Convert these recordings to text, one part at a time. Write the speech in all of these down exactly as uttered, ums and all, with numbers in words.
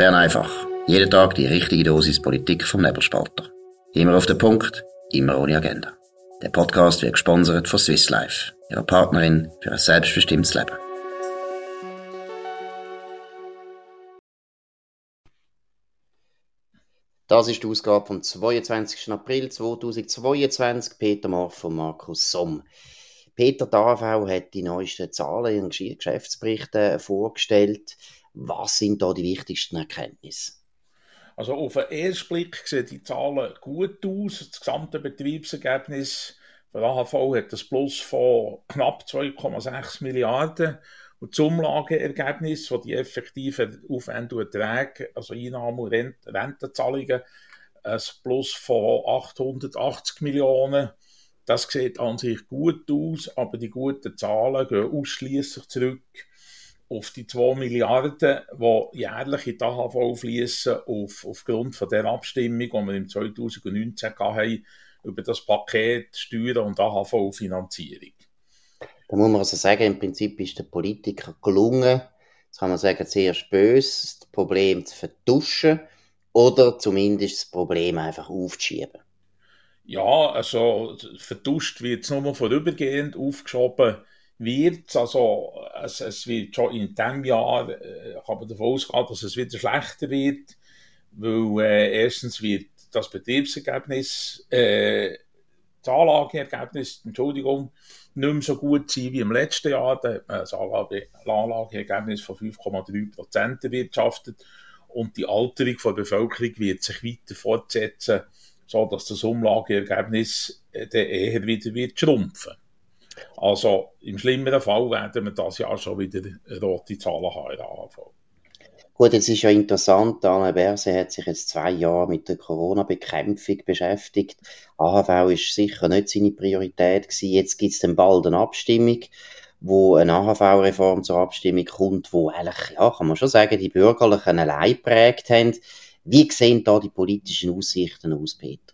Bern einfach. Jeden Tag die richtige Dosis Politik vom Nebelspalter. Immer auf den Punkt, immer ohne Agenda. Der Podcast wird gesponsert von Swiss Life, ihrer Partnerin für ein selbstbestimmtes Leben. Das ist die Ausgabe vom zweiundzwanzigsten April zweitausendzweiundzwanzig. Peter Marf und Markus Somm. Peter, die A H V hat die neuesten Zahlen und Geschäftsberichte vorgestellt. Was sind da die wichtigsten Erkenntnisse? Also auf den ersten Blick sehen die Zahlen gut aus. Das gesamte Betriebsergebnis der A H V hat ein Plus von knapp zwei Komma sechs Milliarden. Und das Umlageergebnis, das die effektiven Aufwände und Erträge, also Einnahmen und Rentenzahlungen, ein Plus von achthundertachtzig Millionen. Das sieht an sich gut aus, aber die guten Zahlen gehen ausschliesslich zurück auf die zwei Milliarden, die jährlich in die A H V fließen, auf, aufgrund von der Abstimmung, die wir im zweitausendneunzehn hatten, über das Paket Steuern und A H V-Finanzierung. Da muss man also sagen, im Prinzip ist der Politiker gelungen, das kann man sagen, zuerst böse, das Problem zu vertuschen oder zumindest das Problem einfach aufzuschieben. Ja, also vertuscht wird es nur vorübergehend, aufgeschoben wird also, es. Es wird schon in diesem Jahr, äh, kann man davon ausgehen, dass es wieder schlechter wird, weil äh, erstens wird das Betriebsergebnis, äh, das Anlageergebnis, Entschuldigung, nicht mehr so gut sein wie im letzten Jahr. Da hat man ein Anlageergebnis von fünf Komma drei Prozent erwirtschaftet und die Alterung der Bevölkerung wird sich weiter fortsetzen, sodass das Umlageergebnis äh, dann eher wieder wird schrumpfen. Also im schlimmeren Fall werden wir dieses Jahr schon wieder rote Zahlen haben in der A H V. Gut, es ist ja interessant, Alain Berset hat sich jetzt zwei Jahre mit der Corona-Bekämpfung beschäftigt. A H V war sicher nicht seine Priorität gewesen. Jetzt gibt es dann bald eine Abstimmung, wo eine A H V-Reform zur Abstimmung kommt, wo eigentlich, ja, kann man schon sagen, die Bürgerlichen allein geprägt haben. Wie sehen da die politischen Aussichten aus, Peter?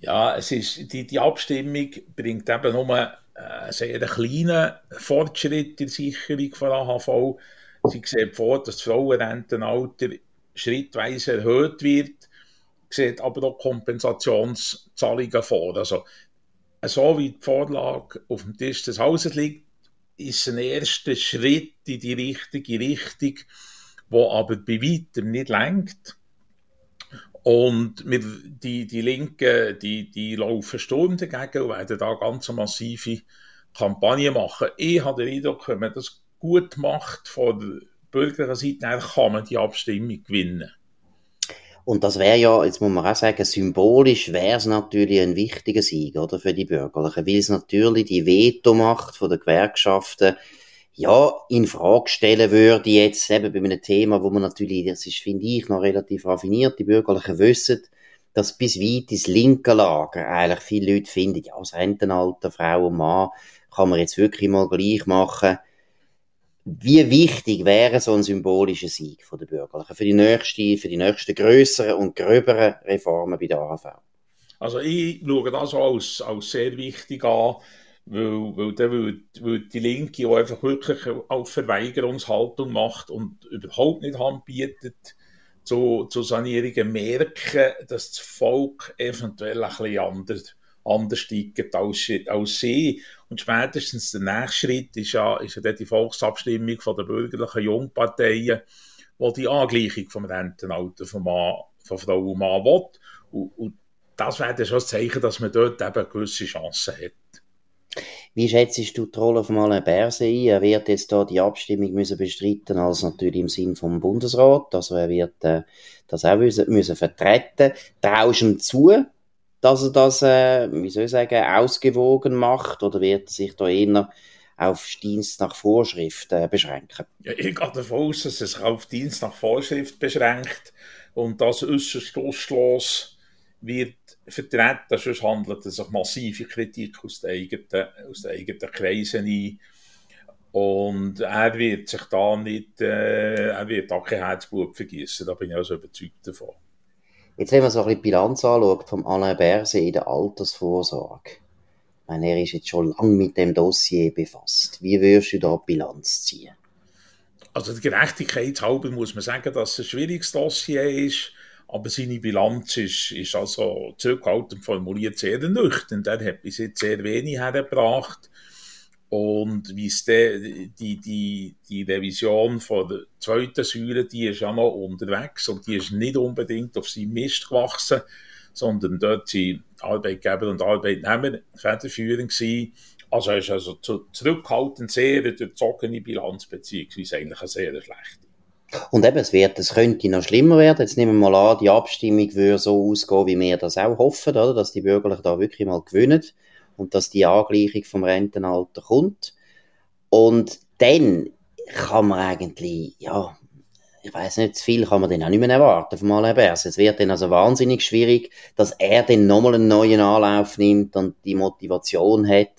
Ja, es ist, die, die Abstimmung bringt eben nur einen sehr kleinen Fortschritt in der Sicherung von A H V. Sie sieht vor, dass das Frauenrentenalter schrittweise erhöht wird, sieht aber auch Kompensationszahlungen vor. Also, so wie die Vorlage auf dem Tisch des Hauses liegt, ist ein erster Schritt in die richtige Richtung, der aber bei weitem nicht reicht. Und die, die Linken, die, die laufen Sturm dagegen und werden da ganz massive Kampagne machen. Ich habe den Eindruck, wenn man das gut macht von der bürgerlichen Seite, dann kann man die Abstimmung gewinnen. Und das wäre ja, jetzt muss man auch sagen, symbolisch wäre es natürlich ein wichtiger Sieg, oder, für die Bürgerlichen, weil es natürlich die Vetomacht von der Gewerkschaften ja in Frage stellen würde, jetzt eben bei einem Thema, wo man natürlich, das ist, finde ich, noch relativ raffiniert, die Bürgerlichen wissen, dass bis weit ins linke Lager eigentlich viele Leute finden, ja, das Rentenalter, Frau und Mann, kann man jetzt wirklich mal gleich machen. Wie wichtig wäre so ein symbolischer Sieg von den Bürgerlichen für die nächsten, für die nächsten grösseren und gröberen Reformen bei der A H V? Also ich schaue das als, als sehr wichtig an, weil, weil dann würde, würde die Linke auch einfach wirklich auf Verweigerungshaltung macht und überhaupt nicht Hand bietet zu, zu Sanierungen, merken, dass das Volk eventuell ein bisschen anders, anders steigt als, als sie. Und spätestens der nächste Schritt ist ja, ist ja die Volksabstimmung von der bürgerlichen Jungparteien, die die Angleichung vom Rentenalter von, Mann, von Frau und Mann will. Und, und das wäre dann schon ein Zeichen, dass man dort eben gewisse Chancen hat. Wie schätzt du die Rolle von Alain Berset ein? Er wird jetzt da die Abstimmung müssen bestreiten, als natürlich im Sinn vom Bundesrat. Also er wird äh, das auch müssen, müssen vertreten. Traust du ihm zu, dass er das, äh, wie soll ich sagen, ausgewogen macht? Oder wird er sich da eher auf Dienst nach Vorschrift äh, beschränken? Ja, ich gehe davon aus, dass er sich auf Dienst nach Vorschrift beschränkt und das äußerst loslos wird vertreten, sonst handelt es sich massive Kritik aus den eigenen, aus den eigenen Kreisen ein. Und er wird sich da nicht, äh, er wird auch kein Herzblut vergießen, da bin ich also überzeugt davon. Jetzt, wenn man so ein bisschen die Bilanz anschaut, vom Alain Berset in der Altersvorsorge. Ich meine, er ist jetzt schon lange mit dem Dossier befasst. Wie würdest du da die Bilanz ziehen? Also der Gerechtigkeit halber muss man sagen, dass es ein schwieriges Dossier ist, aber seine Bilanz ist, ist also zurückhaltend formuliert sehr ernüchternd. Er hat bis jetzt sehr wenig hergebracht. Und wie es die, die, die Revision von der zweiten Säule, die ist ja noch unterwegs und die ist nicht unbedingt auf seinem Mist gewachsen, sondern dort sind Arbeitgeber und Arbeitnehmer federführend gewesen. Also es ist also zurückhaltend sehr eine durchzogene Bilanz, beziehungsweise eigentlich eine sehr schlechte. Und eben, es wird, es könnte noch schlimmer werden. Jetzt nehmen wir mal an, die Abstimmung würde so ausgehen, wie wir das auch hoffen, oder? Dass die Bürgerlichen da wirklich mal gewinnen und dass die Angleichung vom Rentenalter kommt. Und dann kann man eigentlich, ja, ich weiss nicht, zu viel kann man dann auch nicht mehr erwarten vom Alain Berset. Es wird dann also wahnsinnig schwierig, dass er dann nochmal einen neuen Anlauf nimmt und die Motivation hat,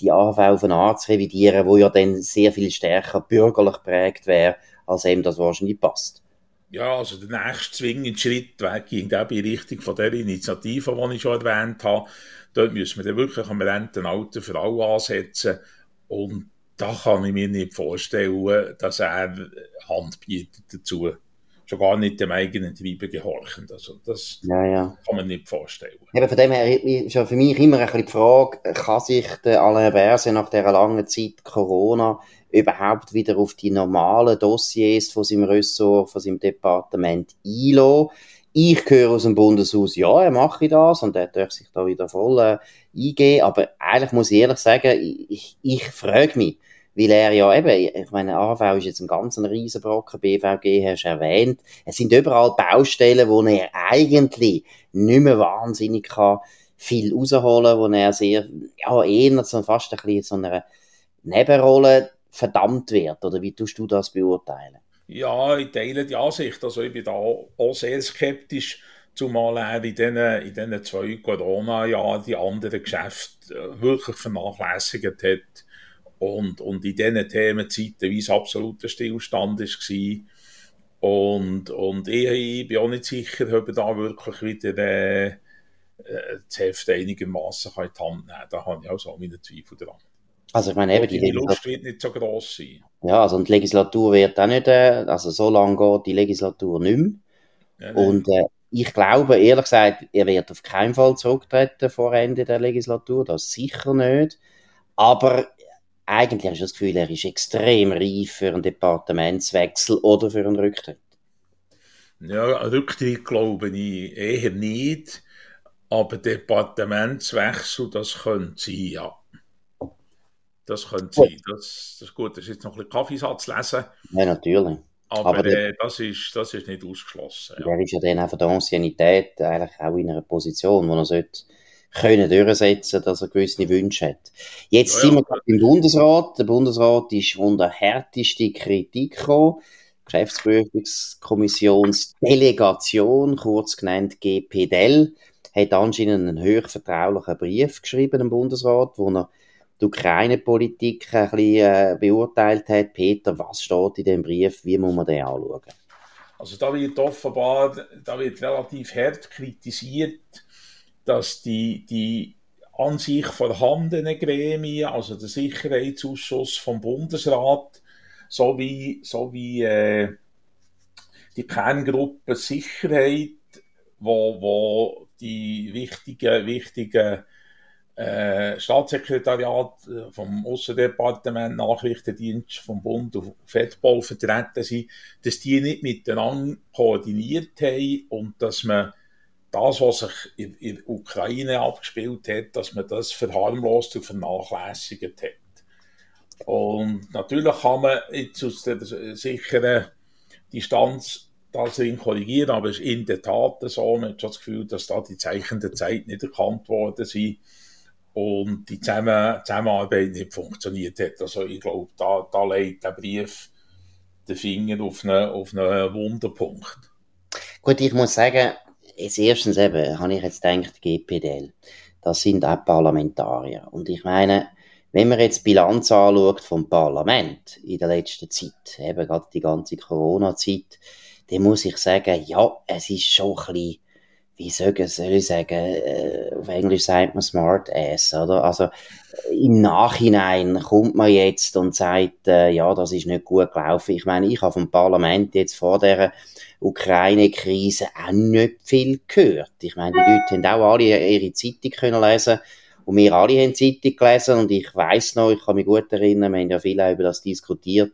die A H V auf eine Art zu revidieren, wo ja dann sehr viel stärker bürgerlich geprägt wäre, als ihm das wahrscheinlich passt. Ja, also der nächste zwingende Schritt ging auch in Richtung von der Initiative, die ich schon erwähnt habe. Dort müssen wir dann wirklich am Rentenalter für alle ansetzen. Und da kann ich mir nicht vorstellen, dass er Hand bietet dazu. Schon gar nicht dem eigenen Treiben gehorchend. Also das ja, ja. kann man nicht vorstellen. Eben von dem her ist ja für mich immer ein bisschen die Frage, kann sich der Alain Berset nach dieser langen Zeit Corona überhaupt wieder auf die normalen Dossiers von seinem Ressort, von seinem Departement einlassen? Ich höre aus dem Bundeshaus, ja, er mache das und er darf sich da wieder voll äh, eingeben. Aber eigentlich muss ich ehrlich sagen, ich, ich frage mich, weil er ja eben, ich meine, A H V ist jetzt ein ganz Riesenbrocken, B V G hast du erwähnt. Es sind überall Baustellen, wo er eigentlich nicht mehr wahnsinnig kann viel rausholen, wo er sehr, ja, eher so fast ein bisschen so einer Nebenrolle verdammt wird. Oder wie tust du das beurteilen? Ja, ich teile die Ansicht. Also ich bin da auch sehr skeptisch, zumal er in diesen, in diesen zwei Corona-Jahren die anderen Geschäfte wirklich vernachlässigt hat. Und, und in diesen Themenzeiten, wie es absoluter Stillstand war. Und, und ich, ich bin auch nicht sicher, ob er da wirklich wieder äh, äh, das Heft einigermassen in die Hand nehmen kann. Da habe ich auch so meine Zweifel dran. Also ich meine, eben, die, die Lust wird nicht so gross sein. Ja, also und die Legislatur wird auch nicht, äh, also so lange geht die Legislatur nicht mehr. Ja, und äh, ich glaube, ehrlich gesagt, er wird auf keinen Fall zurücktreten vor Ende der Legislatur, das sicher nicht. Aber eigentlich habe ich das Gefühl, er ist extrem reif für einen Departementswechsel oder für einen Rücktritt. Ja, Rücktritt glaube ich eher nicht, aber Departementswechsel, das könnte sein, ja. Das könnte sein. Das, das ist gut, das ist jetzt noch ein bisschen Kaffeesatz lesen. Ja, natürlich. Aber, aber der, das, ist, das ist nicht ausgeschlossen. Ja. Der ist ja dann auch von der Anciennität eigentlich auch in einer Position, wo er sollte können durchsetzen, dass er gewisse Wünsche hat. Jetzt ja, sind wir ja. im Bundesrat. Der Bundesrat ist unter härteste Kritik gekommen. Geschäftsprüfungskommissionsdelegation, kurz genannt GPDel, hat anscheinend einen hochvertraulichen Brief geschrieben im Bundesrat, wo er die Ukraine-Politik ein bisschen beurteilt hat. Peter, was steht in dem Brief? Wie muss man den anschauen? Also da wird offenbar, da wird relativ hart kritisiert, dass die, die an sich vorhandenen Gremien, also der Sicherheitsausschuss vom Bundesrat, sowie, sowie äh, die Kerngruppe Sicherheit, wo, wo die wichtigen, wichtigen äh, Staatssekretariat vom Aussendepartement, Nachrichtendienst vom Bund und FEDPOL vertreten sind, dass die nicht miteinander koordiniert haben und dass man das, was sich in, in der Ukraine abgespielt hat, dass man das verharmlost und vernachlässigt hat. Und natürlich kann man jetzt aus der sicheren Distanz das korrigieren, aber es ist in der Tat so, man hat schon das Gefühl, dass da die Zeichen der Zeit nicht erkannt worden sind und die Zusammen- Zusammenarbeit nicht funktioniert hat. Also ich glaube, da, da legt der Brief den Finger auf einen, auf einen Wunderpunkt. Gut, ich muss sagen, erstens eben, habe ich jetzt gedacht, GPDel, das sind auch Parlamentarier. Und ich meine, wenn man jetzt die Bilanz anschaut vom Parlament in der letzten Zeit, eben gerade die ganze Corona-Zeit, dann muss ich sagen, ja, es ist schon ein bisschen wie soll ich sagen, auf Englisch sagt man Smart Ass, oder? Also im Nachhinein kommt man jetzt und sagt, äh, ja, das ist nicht gut gelaufen. Ich meine, ich habe vom Parlament jetzt vor dieser Ukraine-Krise auch nicht viel gehört. Ich meine, die Leute haben auch alle ihre Zeitung können lesen und wir alle haben die Zeitung gelesen und ich weiss noch, ich kann mich gut erinnern, wir haben ja viel über das diskutiert,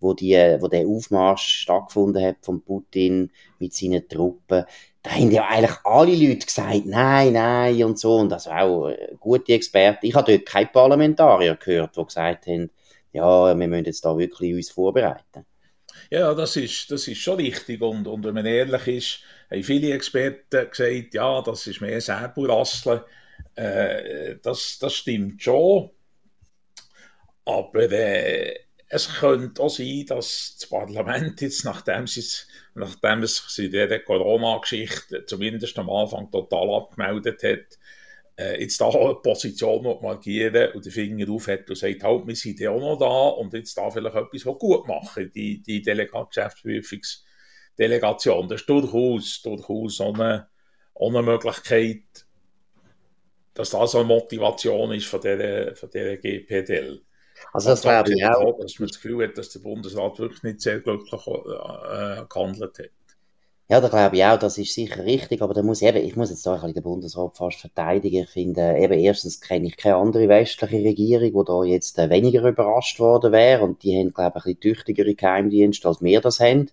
wo, die, wo der Aufmarsch stattgefunden hat von Putin mit seinen Truppen. Da haben ja eigentlich alle Leute gesagt, nein, nein und so. Und also auch gute Experten. Ich habe dort keine Parlamentarier gehört, die gesagt haben, ja, wir müssen jetzt da wirklich uns vorbereiten. Ja, das ist, das ist schon richtig. Und, und wenn man ehrlich ist, haben viele Experten gesagt, ja, das ist mehr Säbelrasseln. Äh, das, das stimmt schon. Aber äh, es könnte auch sein, dass das Parlament jetzt, nachdem es, nachdem es sich in dieser Corona-Geschichte zumindest am Anfang total abgemeldet hat, äh, jetzt da eine Position markieren und den Finger auf hat und sagt, halt, wir sind ja auch noch da und jetzt da vielleicht etwas gut machen, die, die Delega- Geschäftsprüfungsdelegation. Das ist durchaus, durchaus ohne, ohne Möglichkeit, dass das eine Motivation ist von dieser, von dieser G P D L. Also das glaube ich auch. Dass man das Gefühl hat, dass der Bundesrat wirklich nicht sehr glücklich äh, gehandelt hat. Ja, da glaube ich auch, das ist sicher richtig, aber da muss ich eben, ich muss jetzt da ein bisschen den Bundesrat fast verteidigen. Ich finde, eben erstens kenne ich keine andere westliche Regierung, die da jetzt weniger überrascht worden wäre und die haben, glaube ich, ein bisschen tüchtigere Geheimdienste, als wir das haben,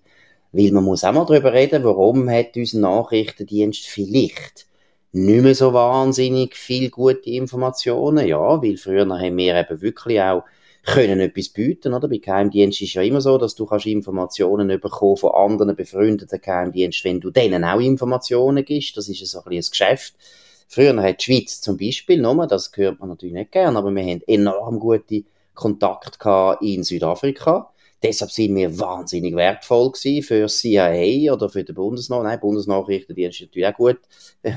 weil man muss auch mal darüber reden, warum hat unser Nachrichtendienst vielleicht nicht mehr so wahnsinnig viel gute Informationen, ja, weil früher haben wir eben wirklich auch können etwas bieten, oder? Bei Geheimdiensten ist ja immer so, dass du kannst Informationen bekommen von anderen befreundeten Geheimdiensten, wenn du denen auch Informationen gibst. Das ist ja so ein bisschen ein Geschäft. Früher hat die Schweiz zum Beispiel, nochmal, das hört man natürlich nicht gern, aber wir haben enorm gute Kontakte in Südafrika. Deshalb sind wir wahnsinnig wertvoll gewesen für C I A oder für den Bundesnachrichten. Nein, Bundesnachrichtendienst war natürlich auch gut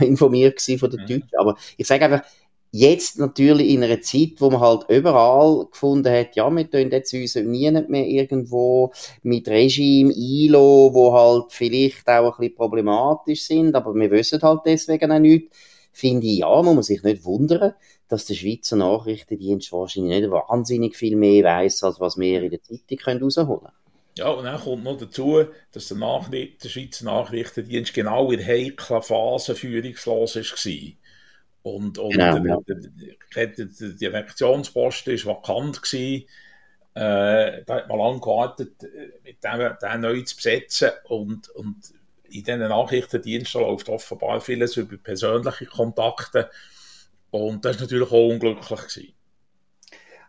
informiert gewesen von den ja. Deutschen. Aber ich sage einfach, jetzt natürlich in einer Zeit, wo man halt überall gefunden hat, ja, wir tun jetzt uns nie mehr irgendwo mit Regime, I L O, wo halt vielleicht auch ein bisschen problematisch sind, aber wir wissen halt deswegen auch nichts. Finde ich, ja, man muss sich nicht wundern, dass der Schweizer Nachrichtendienst wahrscheinlich nicht wahnsinnig viel mehr weiss, als was wir in der Zeitung rausholen können. Ja, und dann kommt noch dazu, dass der, Nachricht- der Schweizer Nachrichtendienst genau in heikler Phase führungslos war. Und, und genau, der, der, der, der Direktionsposten war vakant. Äh, da hat man lange gewartet, mit dem, den neu zu besetzen. Und, und in diesen Nachrichtendiensten läuft offenbar vieles über persönliche Kontakte. Und das war natürlich auch unglücklich gewesen.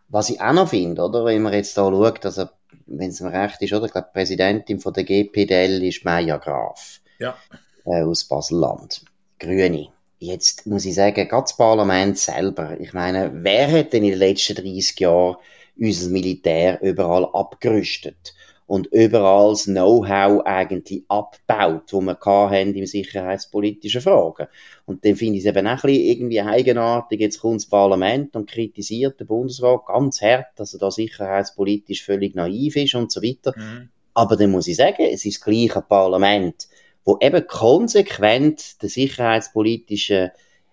Was ich auch noch finde, oder, wenn man jetzt da schaut, also, wenn es mir recht ist, oder, ich glaube, die Präsidentin von der G P D L ist Maya Graf. Ja. Äh, aus Basel-Land. Grüne. Jetzt muss ich sagen, gerade das Parlament selber. Ich meine, wer hat denn in den letzten dreißig Jahren unser Militär überall abgerüstet? Und überall das Know-how eigentlich abbaut, das wir hatten in sicherheitspolitischen Fragen. Und dann finde ich es eben auch ein bisschen irgendwie eigenartig, jetzt kommt das Parlament und kritisiert den Bundesrat ganz hart, dass er da sicherheitspolitisch völlig naiv ist und so weiter. Mhm. Aber dann muss ich sagen, es ist das gleiche Parlament, wo eben konsequent den sicherheitspolitischen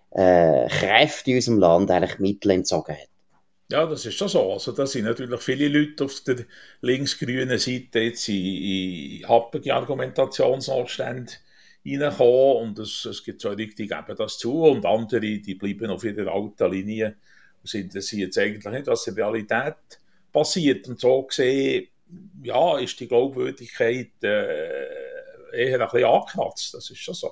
äh, Kräften in unserem Land eigentlich Mittel entzogen hat. Ja, das ist schon so. Also, da sind natürlich viele Leute auf der linksgrünen Seite jetzt in, in happige Argumentationsnachstände reinkommen und es, es gibt so richtig, geben das zu und andere, die bleiben auf ihrer alten Linie und sind das jetzt eigentlich nicht, was in Realität passiert. Und so gesehen, ja, ist die Glaubwürdigkeit äh, eher ein bisschen angekratzt. Das ist schon so.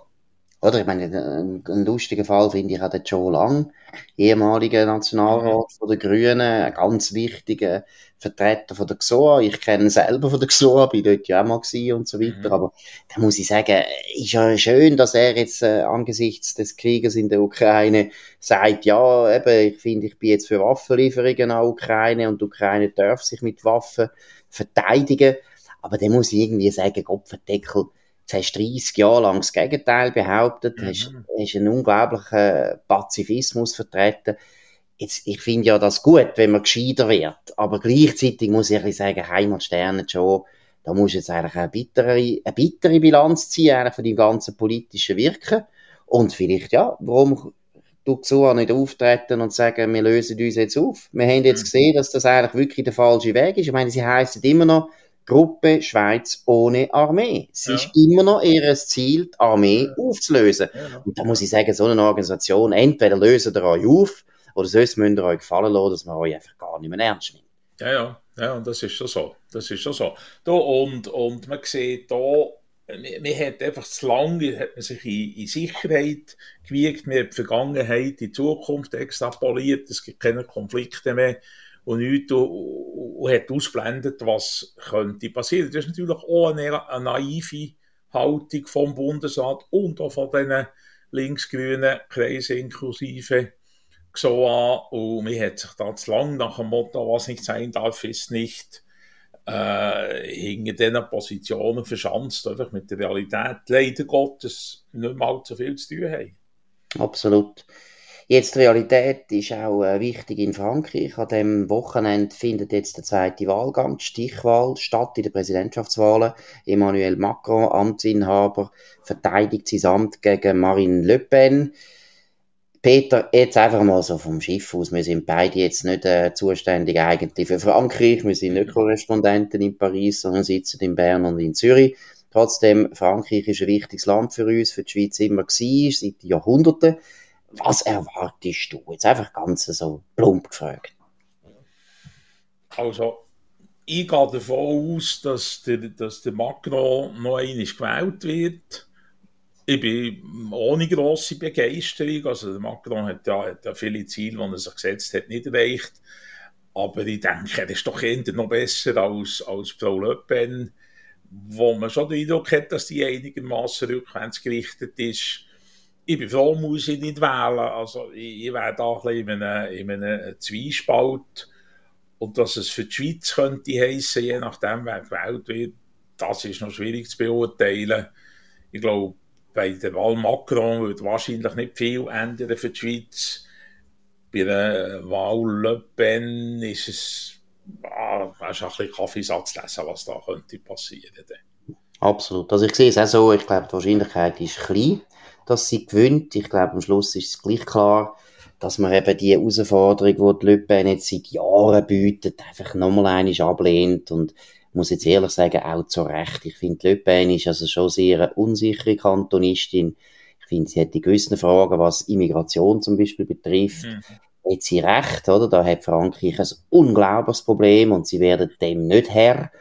Oder, ich meine, einen lustigen Fall finde ich auch den Joe Lang, ehemaliger Nationalrat von der Grünen, ein ganz wichtiger Vertreter von der X O A. Ich kenne ihn selber von der X O A, bin dort ja auch mal gewesen und so weiter. Mhm. Aber da muss ich sagen, ist ja schön, dass er jetzt äh, angesichts des Krieges in der Ukraine sagt, ja, eben, ich finde, ich bin jetzt für Waffenlieferungen an Ukraine und die Ukraine darf sich mit Waffen verteidigen. Aber dann muss ich irgendwie sagen, Gott verdeckel, du hast dreißig Jahre lang das Gegenteil behauptet, du hast, hast einen unglaublichen Pazifismus vertreten. Jetzt, ich finde ja das gut, wenn man gescheiter wird, aber gleichzeitig muss ich sagen, Heimatsterne schon, da musst du jetzt eigentlich eine bittere, eine bittere Bilanz ziehen eigentlich von deinem ganzen politischen Wirken. Und vielleicht, ja, warum du X O A nicht auftreten und sagen, wir lösen uns jetzt auf. Wir haben jetzt gesehen, dass das eigentlich wirklich der falsche Weg ist. Ich meine, sie heissen immer noch Gruppe Schweiz ohne Armee. Es ja. ist immer noch ihr Ziel, die Armee ja. aufzulösen. Ja, ja. Und da muss ich sagen, so eine Organisation, entweder lösen ihr euch auf, oder sonst müsst ihr euch gefallen lassen, dass man euch einfach gar nicht mehr ernst nimmt. Ja, ja, ja, und das ist schon so. Das ist schon so. Da und, und man sieht da, man hat einfach zu lange hat man sich in, in Sicherheit gewiegt, man hat die Vergangenheit, die Zukunft extrapoliert, es gibt keine Konflikte mehr und nichts und, und hat ausblendet, was könnte passieren. Das ist natürlich auch eine, eine naive Haltung vom Bundesrat und auch von den linksgrünen Kreisen inklusive X O A und man hat sich da zu lange nach dem Motto, was nicht sein darf, ist nicht Äh, hinter diesen Positionen verschanzt, einfach mit der Realität leider Gottes nicht mal allzu viel zu tun haben. Absolut. Jetzt, die Realität ist auch äh, wichtig in Frankreich. An diesem Wochenende findet jetzt der zweite Wahlgang, die Stichwahl, statt in den Präsidentschaftswahlen. Emmanuel Macron, Amtsinhaber, verteidigt sein Amt gegen Marine Le Pen. Peter, jetzt einfach mal so vom Schiff aus, wir sind beide jetzt nicht äh, zuständig eigentlich für Frankreich, wir sind nicht Korrespondenten in Paris, sondern sitzen in Bern und in Zürich. Trotzdem, Frankreich ist ein wichtiges Land für uns, für die Schweiz immer gewesen, seit Jahrhunderten. Was erwartest du? Jetzt einfach ganz so plump gefragt. Also, ich gehe davon aus, dass der, dass der Macron noch einmal gewählt wird. Ich bin ohne grosse Begeisterung, also der Macron hat ja, hat ja viele Ziele, die er sich gesetzt hat, nicht erreicht, aber ich denke, er ist doch eher noch besser als, als Frau Le Pen, wo man schon den Eindruck hat, dass die einigermaßen rückwärts gerichtet ist. Ich bin froh, muss ich nicht wählen, also ich, ich wäre da ein bisschen in einem, in einem Zwiespalt und dass es für die Schweiz könnte heissen, je nachdem wer gewählt wird, das ist noch schwierig zu beurteilen. Ich glaube, bei der Wahl Macron wird wahrscheinlich nicht viel ändern für die Schweiz. Bei der Wahl Le Pen ist es ah, ist ein bisschen Kaffeesatz lesen, was da könnte passieren. Absolut. Also ich sehe es auch so, ich glaube, die Wahrscheinlichkeit ist klein, dass sie gewinnt. Ich glaube, am Schluss ist es gleich klar, dass man eben die Herausforderung, die Le Pen jetzt seit Jahren bietet, einfach nochmal einmal ablehnt und ich muss jetzt ehrlich sagen, auch zu Recht. Ich finde, Le Pen ist also schon sehr eine unsichere Kantonistin. Ich finde, sie hat die gewissen Fragen, was Immigration zum Beispiel betrifft, mhm. hat sie recht, oder? Da hat Frankreich ein unglaubliches Problem und sie werden dem nicht Herr.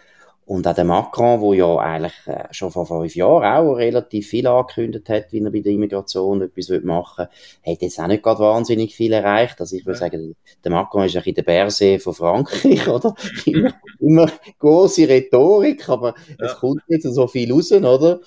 Und auch der Macron, der ja eigentlich schon vor fünf Jahren auch relativ viel angekündigt hat, wie er bei der Immigration etwas machen will, hat jetzt auch nicht gerade wahnsinnig viel erreicht. Also ich würde ja. sagen, der Macron ist ein bisschen der Berset von Frankreich, oder? Immer, immer grosse Rhetorik, aber ja. es kommt nicht so viel raus, oder?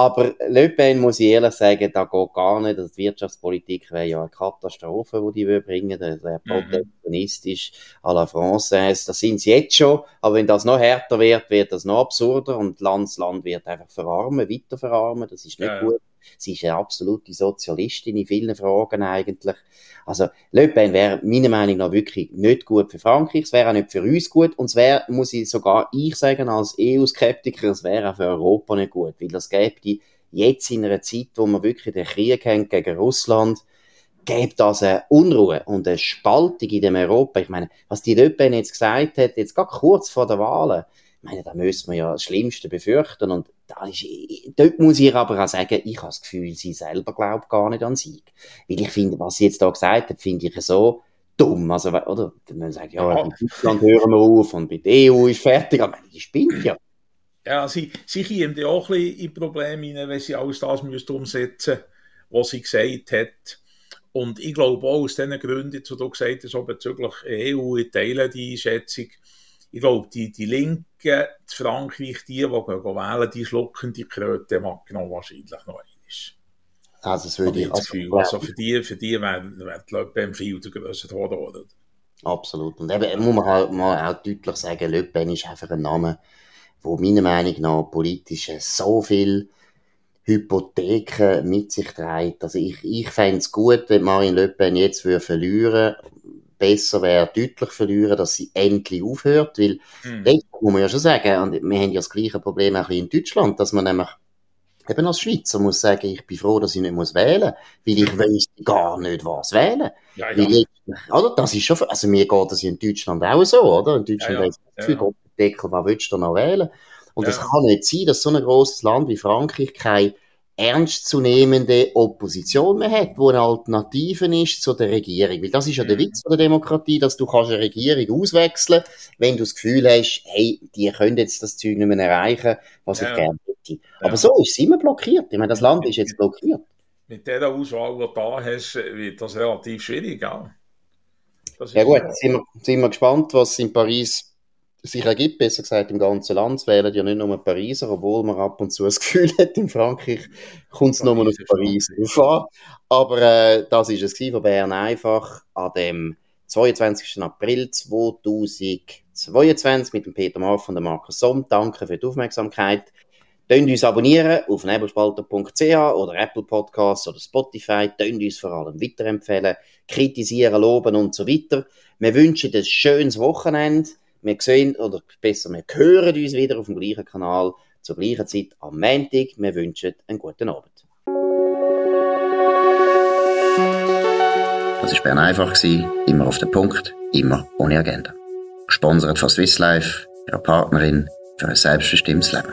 Aber Le Pen, muss ich ehrlich sagen, da geht gar nicht. Die Wirtschaftspolitik wäre ja eine Katastrophe, die die bringen würden. Der Protektionist ist à la Française. Das sind sie jetzt schon. Aber wenn das noch härter wird, wird das noch absurder. Und Land das Land wird einfach verarmen, weiter verarmen. Das ist nicht ja. gut. Sie ist eine absolute Sozialistin in vielen Fragen eigentlich. Also Le Pen wäre meiner Meinung nach wirklich nicht gut für Frankreich, es wäre auch nicht für uns gut und es wäre, muss ich sogar ich sagen, als E U-Skeptiker, es wäre auch für Europa nicht gut, weil das gäbe jetzt in einer Zeit, wo wir wirklich den Krieg haben gegen Russland, gäbe das eine Unruhe und eine Spaltung in dem Europa. Ich meine, was die Le Pen jetzt gesagt hat, jetzt gerade kurz vor der Wahlen, ich meine, da müssen wir ja das Schlimmste befürchten und da ist, dort muss ich aber auch sagen, ich habe das Gefühl, sie selber glaubt gar nicht an Sieg. Weil ich finde, was sie jetzt da gesagt hat, finde ich so dumm. Also, oder? Man sagt, ja, ja. in Deutschland hören wir auf und bei der E U ist fertig. Aber die spinnt ja. Ja, sie, sie kommen ja auch ein bisschen in Probleme hinein, wenn sie alles das müsste umsetzen, was sie gesagt hat. Und ich glaube auch aus diesen Gründen, die du gesagt hast, bezüglich E U, ich teile die Einschätzung. Ich glaube, die, die Linken in Frankreich, die, die wählen, die schlucken die Kröte Macron wahrscheinlich noch einmal. Also das würde ich das Gefühl. Also für die, für die werden, werden die Le Pen viel zu grösser worden. Absolut. Und eben muss man halt mal auch deutlich sagen, Le Pen ist einfach ein Name, der meiner Meinung nach politisch so viel Hypotheken mit sich trägt. Also ich, ich fände es gut, wenn Marine Le Pen jetzt verlieren würde. Besser wäre, deutlich verlieren, dass sie endlich aufhört, weil, mhm. das muss man ja schon sagen, und wir haben ja das gleiche Problem auch in Deutschland, dass man nämlich eben als Schweizer muss sagen, ich bin froh, dass ich nicht muss wählen muss, weil ich weiss gar nicht, was wählen. Ja, ja. Ich, oder? Das ist schon, also mir geht das in Deutschland auch so, oder? In Deutschland weiss ich viel, Gott den Deckel, was willst du da noch wählen? Und es ja. kann nicht sein, dass so ein grosses Land wie Frankreich keine ernstzunehmende Opposition mehr hat, die eine Alternative ist zu der Regierung. Weil das ist ja der Witz von der Demokratie, dass du kannst eine Regierung auswechseln, wenn du das Gefühl hast, hey, die können jetzt das Zeug nicht mehr erreichen, was ja. ich gerne hätte. Aber ja. so ist es immer blockiert. Ich meine, das Land ist jetzt blockiert. Mit dieser Auswahl, die du da hast, wird das relativ schwierig. Ja, ja gut, sind wir, sind wir gespannt, was in Paris sich ergibt, besser gesagt im ganzen Land. Es wählen ja nicht nur Pariser, obwohl man ab und zu das Gefühl hat, in Frankreich kommt es nur noch auf Paris an. Aber äh, das war es von Bern einfach an dem zweiundzwanzigsten April zweitausendzweiundzwanzig mit dem Peter Marf und dem Markus Somm. Danke für die Aufmerksamkeit. Tönt uns abonnieren auf nebelspalter punkt c h oder Apple Podcasts oder Spotify. Tönt uns vor allem weiterempfehlen, kritisieren, loben und so weiter. Wir wünschen ein schönes Wochenende. Wir sehen, oder besser, wir hören uns wieder auf dem gleichen Kanal zur gleichen Zeit am Montag. Wir wünschen einen guten Abend. Das war Bern einfach, immer auf den Punkt, immer ohne Agenda. Gesponsert von Swiss Life, ihrer Partnerin für ein selbstbestimmtes Leben.